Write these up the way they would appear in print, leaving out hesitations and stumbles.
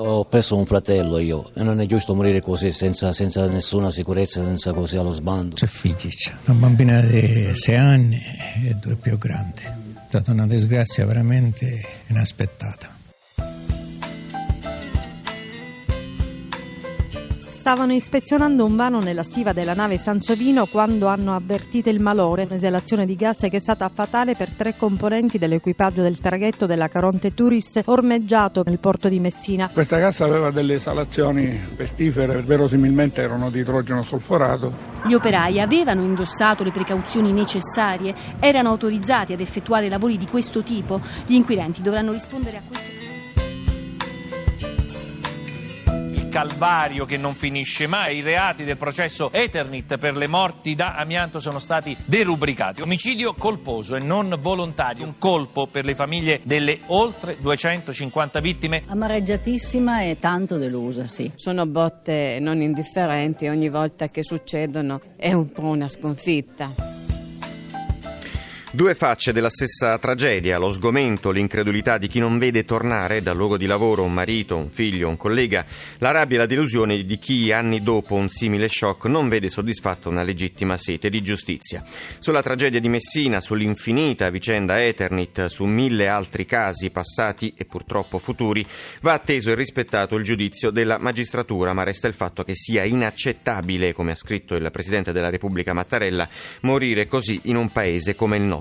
Ho perso un fratello io e non è giusto morire così senza nessuna sicurezza, senza così allo sbando. C'è figlia, una bambina di 6 anni e 2 più grandi. È stata una disgrazia veramente inaspettata. Stavano ispezionando un vano nella stiva della nave Sansovino quando hanno avvertito il malore, un'esalazione di gas che è stata fatale per 3 componenti dell'equipaggio del traghetto della Caronte Turis ormeggiato nel porto di Messina. Questa gas aveva delle esalazioni pestifere, verosimilmente erano di idrogeno solforato. Gli operai avevano indossato le precauzioni necessarie, erano autorizzati ad effettuare lavori di questo tipo. Gli inquirenti dovranno rispondere a queste calvario che non finisce mai. I reati del processo Eternit per le morti da amianto sono stati derubricati. Omicidio colposo e non volontario, un colpo per le famiglie delle oltre 250 vittime. Amareggiatissima e tanto delusa, sì. Sono botte non indifferenti, ogni volta che succedono è un po' una sconfitta. 2 facce della stessa tragedia, lo sgomento, l'incredulità di chi non vede tornare dal luogo di lavoro un marito, un figlio, un collega, la rabbia e la delusione di chi anni dopo un simile shock non vede soddisfatta una legittima sete di giustizia. Sulla tragedia di Messina, sull'infinita vicenda Eternit, su 1000 altri casi passati e purtroppo futuri, va atteso e rispettato il giudizio della magistratura, ma resta il fatto che sia inaccettabile, come ha scritto il Presidente della Repubblica Mattarella, morire così in un paese come il nostro.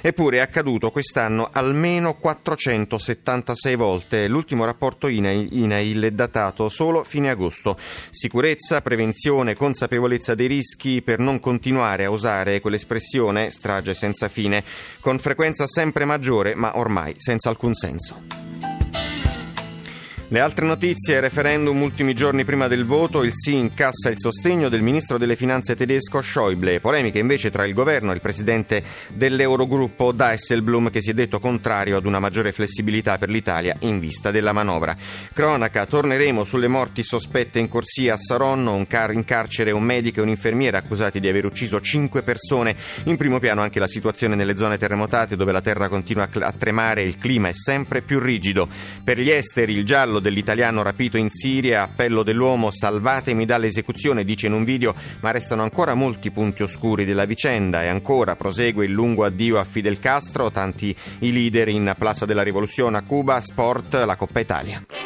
Eppure è accaduto quest'anno almeno 476 volte. L'ultimo rapporto INAIL è datato solo fine agosto. Sicurezza, prevenzione, consapevolezza dei rischi per non continuare a usare quell'espressione strage senza fine, con frequenza sempre maggiore ma ormai senza alcun senso. Le altre notizie, referendum ultimi giorni prima del voto, il sì incassa il sostegno del ministro delle finanze tedesco Schäuble, polemiche invece tra il governo e il presidente dell'Eurogruppo Dijsselbloem, che si è detto contrario ad una maggiore flessibilità per l'Italia in vista della manovra. Cronaca, torneremo sulle morti sospette in corsia a Saronno, in carcere un medico e un'infermiera accusati di aver ucciso 5 persone. In primo piano anche la situazione nelle zone terremotate dove la terra continua a tremare e il clima è sempre più rigido. Per gli esteri il giallo dell'italiano rapito in Siria, appello dell'uomo salvatemi dall'esecuzione, dice in un video, ma restano ancora molti punti oscuri della vicenda. E ancora prosegue il lungo addio a Fidel Castro, tanti i leader in Piazza della Rivoluzione a Cuba, sport, la Coppa Italia.